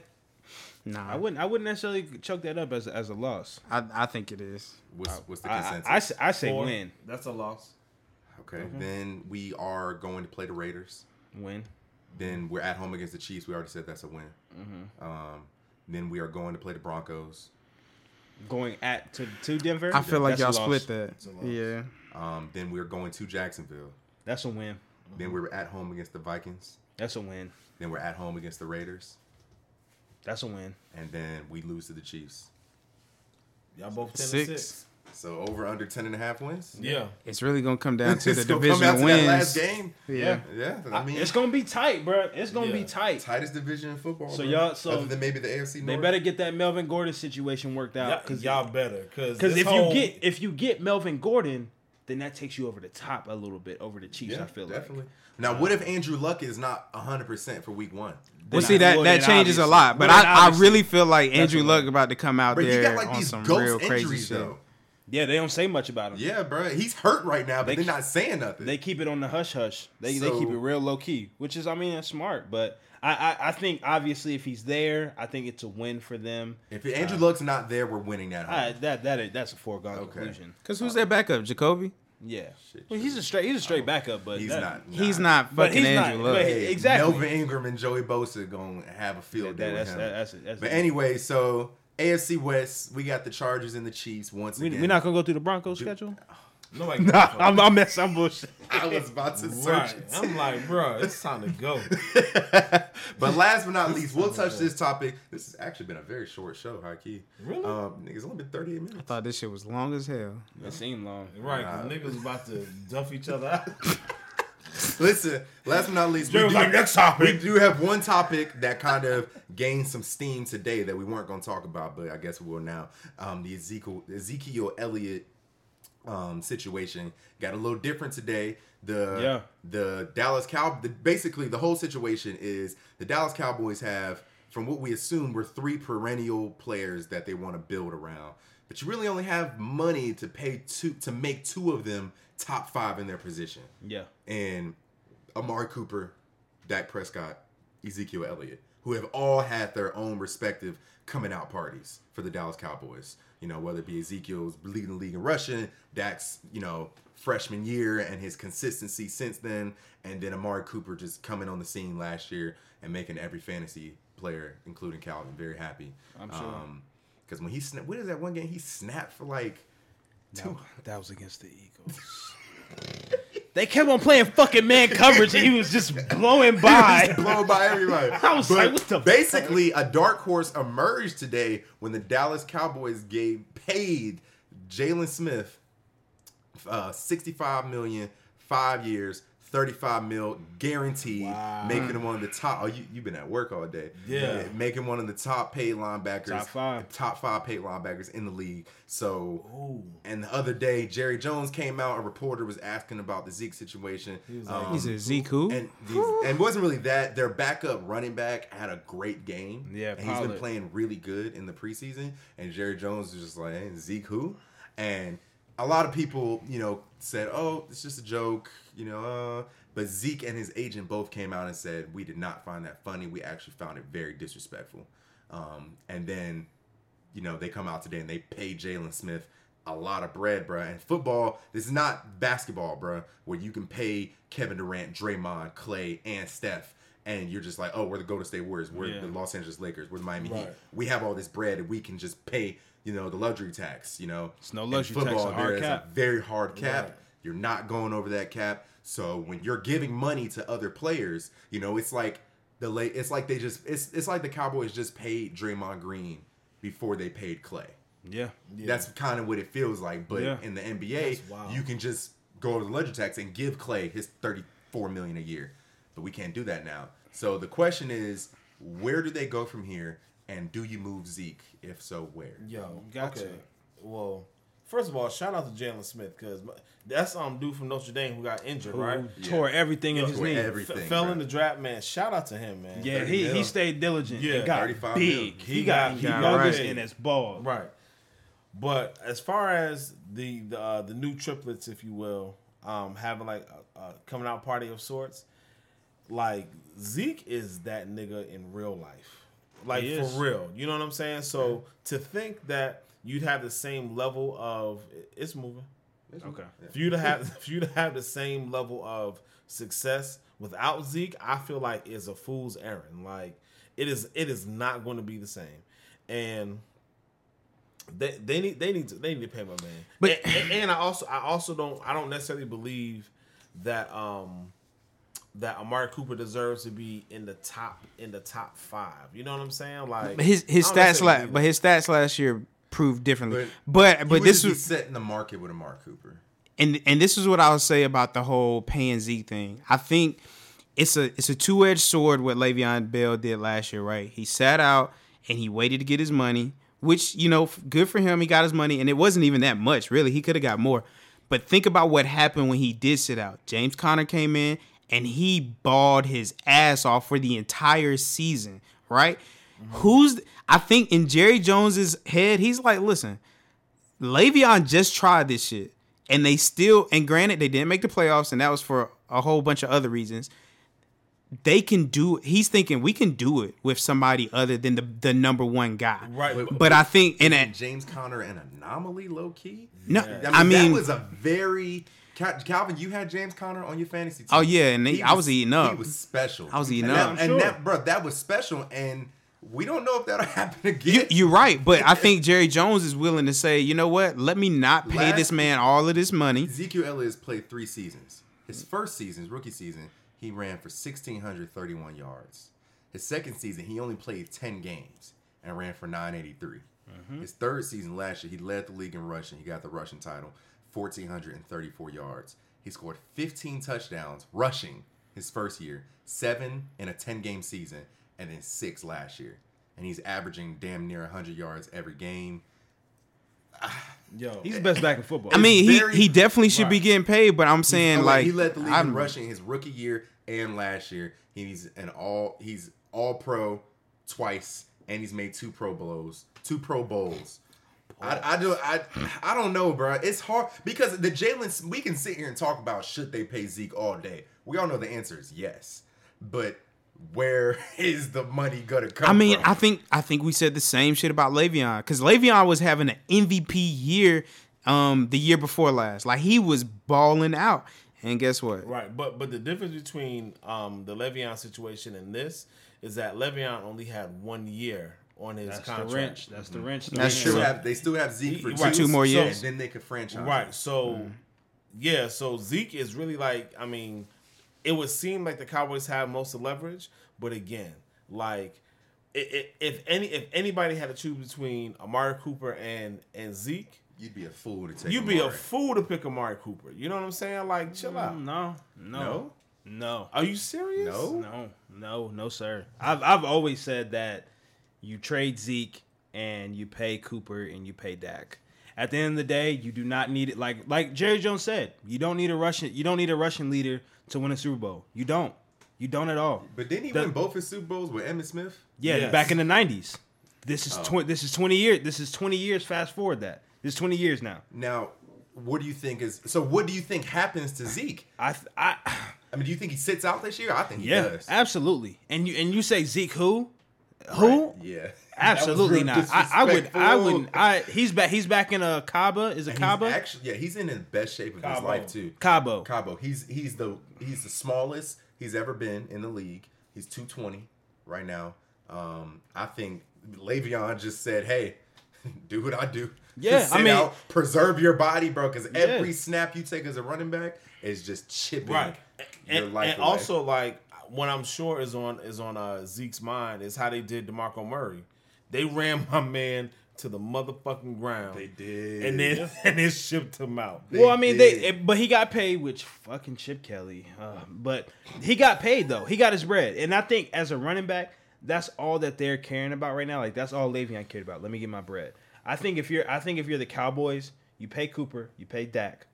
Nah, I wouldn't necessarily choke that up as a loss. I think it is. What's the consensus? I say win. That's a loss. Okay. Mm-hmm. Then we are going to play the Raiders. Win. Then we're at home against the Chiefs. We already said that's a win. Mm-hmm. Then we are going to play the Broncos. Going to Denver? I feel like y'all split that. Yeah. Then we're going to Jacksonville. That's a win. Mm-hmm. Then we're at home against the Vikings. That's a win. Then we're at home against the Raiders. That's a win. And then we lose to the Chiefs. Y'all both 10-6. So over under 10.5 wins? Yeah. It's really going to come down to the division wins. That last game? Yeah. I mean, it's going to be tight, bro. It's going to be tight. Tightest division in football. So, bro. Other than maybe the AFC North. They better get that Melvin Gordon situation worked out. Because y'all better. Because if you get Melvin Gordon, then that takes you over the top a little bit, over the Chiefs, I feel like. Definitely. Now, what if Andrew Luck is not 100% for week 1? Well, see, that changes a lot. But I really feel like Andrew Luck about to come out there on some real crazy shit. Yeah, they don't say much about him. Yeah, bro. He's hurt right now, but they're not saying nothing. They keep it on the hush-hush. They keep it real low-key, which is, that's smart. But I think, obviously, if he's there, I think it's a win for them. If Andrew Luck's not there, we're winning that. That's a foregone conclusion. Because who's their backup? Jacoby? Yeah. Well, he's a straight backup, but he's not Andrew Luck. Exactly. Melvin Ingram and Joey Bosa going to have a field day with him. But anyway, so... AFC West, we got the Chargers and the Chiefs once again. We're not going to go through the Broncos schedule? No, I'm messing. I'm bullshit. I was about to search it. I'm like, bro, it's time to go. But last but not least, we'll touch this topic. This has actually been a very short show, high-key. Really? It's only been 38 minutes. I thought this shit was long as hell. It seemed long. Right, because niggas about to duff each other out. Listen, last but not least, we do have one topic that kind of gained some steam today that we weren't going to talk about, but I guess we will now. The Ezekiel Elliott situation got a little different today. The Dallas Cowboys, basically the whole situation is the Dallas Cowboys have, from what we assume, were three perennial players that they want to build around. But you really only have money to pay two to make two of them top five in their position. Yeah. And Amari Cooper, Dak Prescott, Ezekiel Elliott, who have all had their own respective coming out parties for the Dallas Cowboys. You know, whether it be Ezekiel's leading the league in rushing, Dak's, you know, freshman year and his consistency since then, and then Amari Cooper just coming on the scene last year and making every fantasy player, including Calvin, very happy. I'm sure. Because when he snapped, what is that one game? He snapped for like two. No, that was against the Eagles. They kept on playing fucking man coverage, and he was just blowing by. He was blowing by everybody. I was like, what the fuck? Basically, a dark horse emerged today when the Dallas Cowboys paid Jalen Smith $65 million, 5 years, $35 million guaranteed, wow. Making him one of the top. Oh, you've been at work all day. Yeah. Making one of the top paid linebackers. Top five paid linebackers in the league. So, ooh. And the other day, Jerry Jones came out. A reporter was asking about the Zeke situation. He was like, he's a Zeke who? And it wasn't really that. Their backup running back had a great game. Yeah, and Pollard. He's been playing really good in the preseason. And Jerry Jones was just like, hey, Zeke who? And a lot of people, you know, said, oh, it's just a joke, you know. But Zeke and his agent both came out and said, we did not find that funny. We actually found it very disrespectful. And then, you know, they come out today and they pay Jalen Smith a lot of bread, bro. And football, this is not basketball, bro, where you can pay Kevin Durant, Draymond, Clay, and Steph. And you're just like, oh, we're the Golden State Warriors. We're the Los Angeles Lakers. We're the Miami Heat. We have all this bread and we can just pay, you know, the luxury tax, you know. It's no luxury tax. Football, there is a very hard cap. Right. You're not going over that cap. So when you're giving money to other players, you know, it's like the Cowboys just paid Draymond Green before they paid Clay. Yeah. That's kind of what it feels like. But in the NBA, you can just go over the luxury tax and give Clay his $34 million a year. But we can't do that now. So the question is, where do they go from here? And do you move Zeke? If so, where? Yo, gotcha. Okay. Well, first of all, shout out to Jalen Smith because that's dude from Notre Dame who got injured, right? Tore everything in his knee. Fell in the draft, man. Shout out to him, man. Yeah, he stayed diligent. Yeah, and got big. Million. He got youngest in his ball. Right. But as far as the new triplets, if you will, having like a coming out party of sorts, like Zeke is that nigga in real life. Like, for real. You know what I'm saying? So, to think that you'd have the same level of... It's moving. Okay. Yeah. For you to have the same level of success without Zeke, I feel like is a fool's errand. Like, it is not going to be the same. And they need to pay my man. But and I also don't necessarily believe that that Amari Cooper deserves to be in the top five. You know what I'm saying? Like his stats last year proved differently. But this was setting the market with Amari Cooper. And this is what I would say about the whole paying Zeke thing. I think it's a two-edged sword what Le'Veon Bell did last year, right? He sat out and he waited to get his money, which, you know, good for him. He got his money and it wasn't even that much, really. He could have got more. But think about what happened when he did sit out. James Conner came in and he balled his ass off for the entire season, right? Mm-hmm. I think in Jerry Jones's head, he's like, listen, Le'Veon just tried this shit. And they still, and granted, they didn't make the playoffs, and that was for a whole bunch of other reasons. He's thinking, we can do it with somebody other than the number one guy. Right. But I think, and James Conner an anomaly, low key? No, yeah. I mean, that was a very... Calvin, you had James Conner on your fantasy team. Oh, yeah, and I was eating up. He was special. I was eating up. That was special, and we don't know if that'll happen again. You're right, but I think Jerry Jones is willing to say, you know what, let me not pay this man all of this money. Ezekiel Elliott's played 3 seasons. His first season, his rookie season, he ran for 1,631 yards. His second season, he only played 10 games and ran for 983. Mm-hmm. His third season last year, he led the league in rushing. He got the rushing title. 1,434 yards. He scored 15 touchdowns rushing his first year, 7 in a 10-game season, and then 6 last year. And he's averaging damn near 100 yards every game. Yo, he's the best back in football. I mean, he definitely should be getting paid, but I'm saying like he led the league in rushing his rookie year and last year. He's all pro twice, and he's made two Pro Bowls. I don't know, bro. It's hard because the Jalen. We can sit here and talk about should they pay Zeke all day. We all know the answer is yes, but where is the money gonna come? I mean, from? I think we said the same shit about Le'Veon because Le'Veon was having an MVP year, the year before last. Like he was balling out, and guess what? Right, but the difference between the Le'Veon situation and this is that Le'Veon only had 1 year on his contract. That's the wrench. That's true. They still have Zeke for two more years, and then they could franchise. Right. So, yeah. So Zeke is really like, I mean, it would seem like the Cowboys have most of the leverage, but again, like if anybody had to choose between Amari Cooper and Zeke, you'd be a fool to take. You'd be a fool to pick Amari Cooper. You know what I'm saying? Like, chill out. No. Are you serious? No, sir. I've always said that. You trade Zeke and you pay Cooper and you pay Dak. At the end of the day, you do not need it. Like Jerry Jones said, you don't need a Russian leader to win a Super Bowl. You don't at all. But didn't he win both his Super Bowls with Emmitt Smith? Yeah, yes. Back in the 90s. This is 20 years. This is 20 years. Fast forward that. This is 20 years now. Now, what do you think is? So, what do you think happens to Zeke? I mean, do you think he sits out this year? I think he does. Absolutely. And you say Zeke who? Who? Right. Yeah. Absolutely not. I wouldn't. He's back in a Cabo. Is it Cabo? He's in the best shape of his life too. Cabo. He's the smallest he's ever been in the league. He's 220 right now. I think Le'Veon just said, "Hey, do what I do. Yeah, Sit out, preserve your body, bro. Because every snap you take as a running back is just chipping your life away. Also like." What I'm sure is on Zeke's mind is how they did DeMarco Murray. They ran my man to the motherfucking ground. They did, and then shipped him out. But he got paid, which fucking Chip Kelly. But he got paid though. He got his bread, and I think as a running back, that's all that they're caring about right now. Like that's all Le'Veon cared about. Let me get my bread. I think if you're the Cowboys, you pay Cooper, you pay Dak,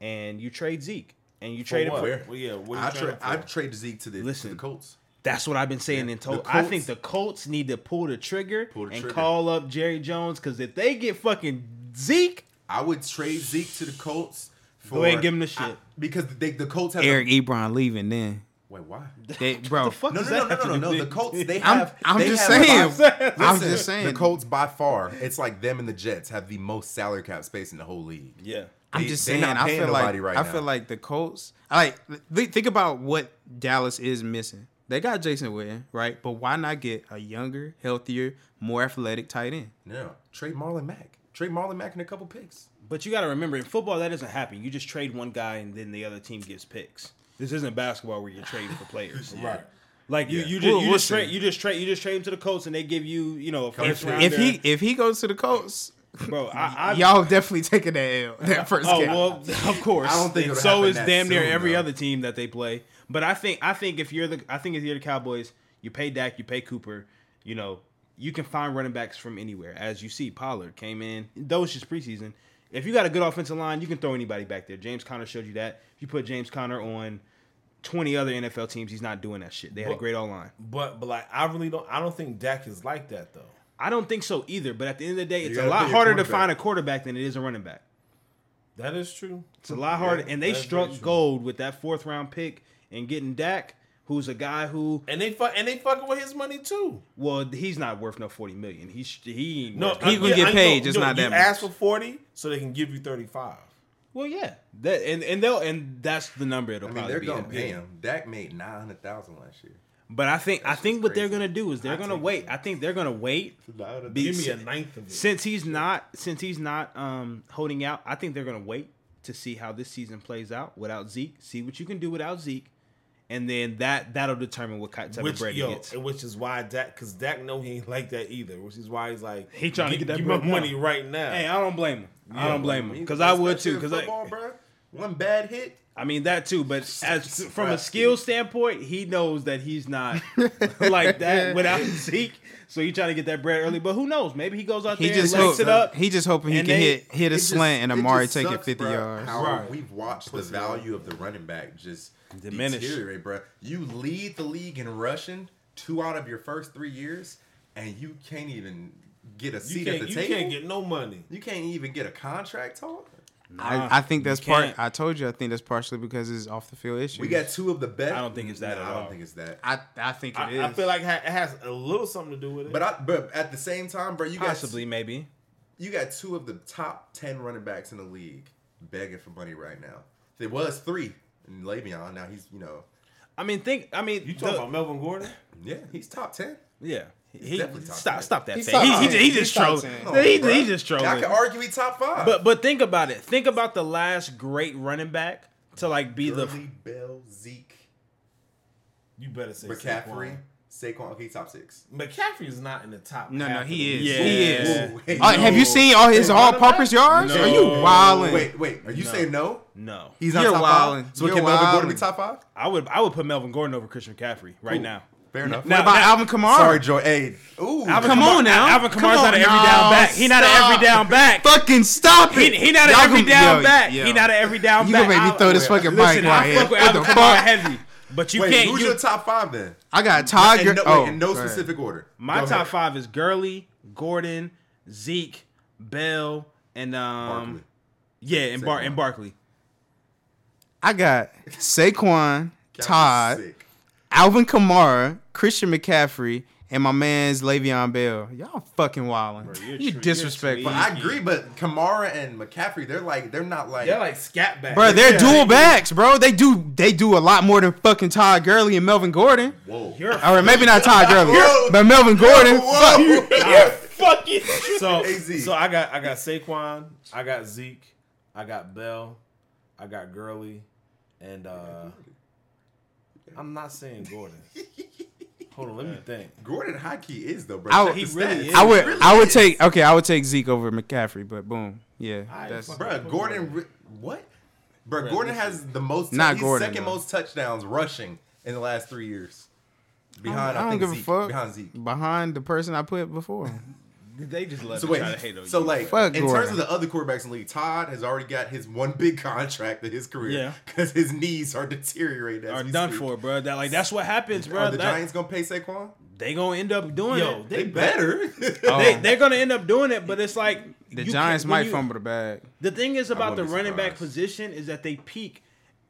and you trade Zeke. And you trade him for? Well, yeah, what are you trading for? I trade Zeke to the Colts. That's what I've been saying and told. I think the Colts need to pull the trigger. Call up Jerry Jones because if they get fucking Zeke, I would trade Zeke to the Colts. Go ahead and give him the shit because the Colts have Eric Ebron leaving then. Wait, why? The Colts, they have... I'm just saying. The Colts, by far, it's like them and the Jets have the most salary cap space in the whole league. Yeah. I feel like the Colts... Like, think about what Dallas is missing. They got Jason Witten, right? But why not get a younger, healthier, more athletic tight end? No. Trade Marlon Mack. And a couple picks. But you got to remember, in football, that doesn't happen. You just trade one guy and then the other team gets picks. This isn't basketball where you're trading for players. Yeah. Right. Like you just trade him to the Colts and they give you, a first round. If he goes to the Colts, bro, y'all definitely taking that first game. Well, of course. I don't think so is damn near every other team that they play. But I think if you're the Cowboys, you pay Dak, you pay Cooper, you can find running backs from anywhere. As you see, Pollard came in. That was just preseason. If you got a good offensive line, you can throw anybody back there. James Conner showed you that. If you put James Conner on 20 other NFL teams, he's not doing that shit. They had a great O-line. But like I don't think Dak is like that though. I don't think so either. But at the end of the day, it's a lot harder to find a quarterback than it is a running back. That is true. It's a lot harder. And they struck gold with that 4th round pick and getting Dak, who's a guy who and they fucking with his money too. Well, he's not worth no $40 million. He ain't gonna get paid, just not that much. You ask for 40, so they can give you 35. Well, yeah, and that's the number it'll probably be. I mean, they're gonna pay him. Dak made $900,000 last year. But I think what they're gonna do is they're gonna wait. I think they're gonna wait. Give me a ninth of it. Since he's not holding out, I think they're gonna wait to see how this season plays out without Zeke. See what you can do without Zeke, and then that'll determine what type of bread he gets. Which is why Dak, because Dak know he ain't like that either. Which is why he's like he trying to get that money right now. Hey, I don't blame him. Because I would too. Because One bad hit. I mean, that too, but as from a skill standpoint, he knows that he's not like that without Zeke. So you trying to get that bread early, but who knows? Maybe he goes out there and legs it up. He just hoping he can hit a slant and Amari take it 50 yards. We've watched the value of the running back just deteriorate, bro. You lead the league in rushing 2 out of your first 3 years, and you can't even get a seat at the table. You can't get no money. You can't even get a contract talk. Nah, I think that's part. I told you, I think that's partially because it's off the field issues. We got two of the best. I don't think it's that. No, at all. I don't think it's that. I think it is. I feel like it has a little something to do with it. But at the same time, bro, you possibly got, maybe you got two of the top 10 running backs in the league begging for money right now. There was 3 in Le'Veon. Now he's you talking about Melvin Gordon? Yeah, he's top 10. Yeah. He stop that. He just trolls. He just trolls. I can argue he top 5. But think about it. Think about the last great running back to like be Gurley, Bell, Zeke. You better say McCaffrey. Saquon, okay, top 6. McCaffrey is not in the top. No, he is. Yeah. He is. No. Hey, have you seen all his all-purpose yards? No. Are you wilding? Wait. Are you saying no? No. He's not top 5. So can Melvin Gordon be top 5? I would put Melvin Gordon over Christian McCaffrey right now. Fair enough. Now, what about Alvin Kamara? Sorry, Joy. Hey. Ooh. Alvin Kamara's not an every down back. He's not an every down back. Fucking stop it. He's not an every down back. He's not an every down back. You gonna make me throw this fucking mic right here. What the fuck? Heavy. But you can't. Who's your top 5 then? I got Todd. In no specific order. My top 5 is Gurley, Gordon, Zeke, Bell, and Barkley. Yeah, and Barkley. I got Saquon, Todd, Alvin Kamara, Christian McCaffrey, and my man's Le'Veon Bell. Y'all fucking wildin'. You disrespectful. I agree, but Kamara and McCaffrey, they're not like scat backs. Bro, they're dual backs, bro. They do a lot more than fucking Todd Gurley and Melvin Gordon. Whoa. Or maybe not Todd Gurley, but Melvin Gordon. Whoa. You're fucking so I got Saquon, I got Zeke, I got Bell, I got Gurley, and I'm not saying Gordon. Hold on, let me think. Gordon Hockey is though, bro. I would take Zeke over McCaffrey, but boom. Yeah. Gordon has the most second most touchdowns rushing in the last 3 years. Behind Zeke. Behind the person I put before. They just love try to hate on you. So, like, in terms of the other quarterbacks in the league, Todd has already got his one big contract in his career because his knees are deteriorating. Are done for, bro. That's what happens, bro. Are the Giants going to pay Saquon? They going to end up doing it. They better. They're going to end up doing it, but it's like... The Giants might fumble the bag. The thing is about the running back position is that they peak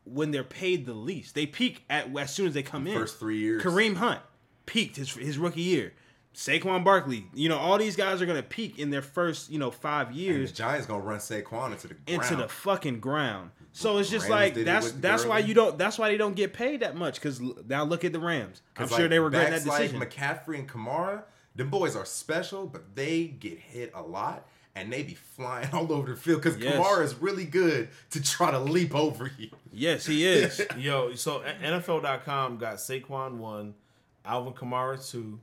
when they're paid the least. They peak as soon as they come in. First 3 years. Kareem Hunt peaked his rookie year. Saquon Barkley, all these guys are gonna peak in their first, 5 years. And the Giants gonna run Saquon into the fucking ground. So it's just Rams like that's why you don't. That's why they don't get paid that much. Because now look at the Rams. I'm sure they regret that decision. McCaffrey and Kamara, them boys are special, but they get hit a lot and they be flying all over the field. Because Kamara is really good to try to leap over you. Yes, he is. So NFL.com got Saquon 1, Alvin Kamara 2.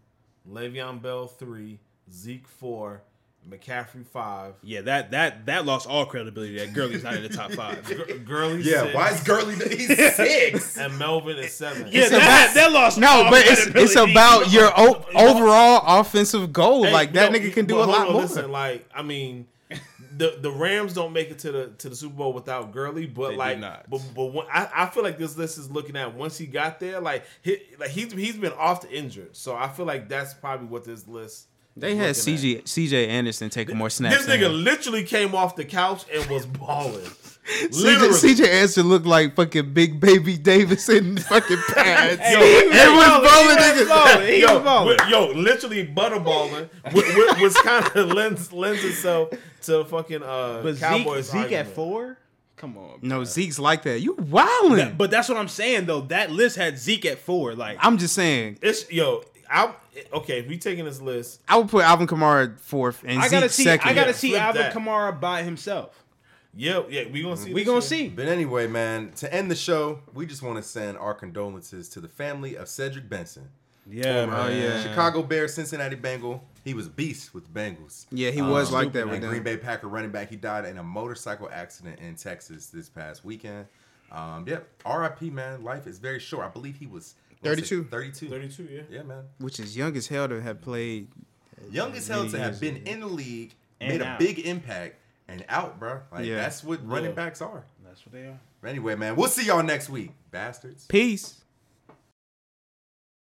Le'Veon Bell 3, Zeke 4, McCaffrey 5. Yeah, that lost all credibility that Gurley's not in the top 5. Gurley's 6. Yeah, why is Gurley? He's 6. And Melvin is 7. Yeah, that lost. No, but it's about your overall offensive goal. Like that nigga can do a lot more. Listen, the Rams don't make it to the Super Bowl without Gurley, but they like, not. But when, I feel like this list is looking at once he got there, he's been off the injured, so I feel like that's probably what this list. They had CJ Anderson taking more snaps. This nigga literally came off the couch and was balling. CJ Anderson looked like fucking Big Baby Davis in fucking pads. He was balling. Literally butterballing, which kind of lends itself to fucking Cowboys. Zeke at 4? Come on, bro. No, Zeke's like that. You wildin'. But that's what I'm saying though. That list had Zeke at 4. Like I'm just saying, if we taking this list, I would put Alvin Kamara 4th and Zeke 2nd. I gotta see Alvin Kamara by himself. Yeah, we gonna see. We gonna see. But anyway, man, to end the show, we just want to send our condolences to the family of Cedric Benson. Yeah, man. Chicago Bears, Cincinnati Bengal, He was beast with the Bengals. Yeah, he was like that. And Green Bay Packer running back, he died in a motorcycle accident in Texas this past weekend. R.I.P., man. Life is very short. I believe he was 32. 32, yeah. Yeah, man. Which is young as hell to have played. Young as hell to have been in the league, and made a big impact, and out, bro. Like, that's what running backs are. That's what they are. But anyway, man, we'll see y'all next week, bastards. Peace.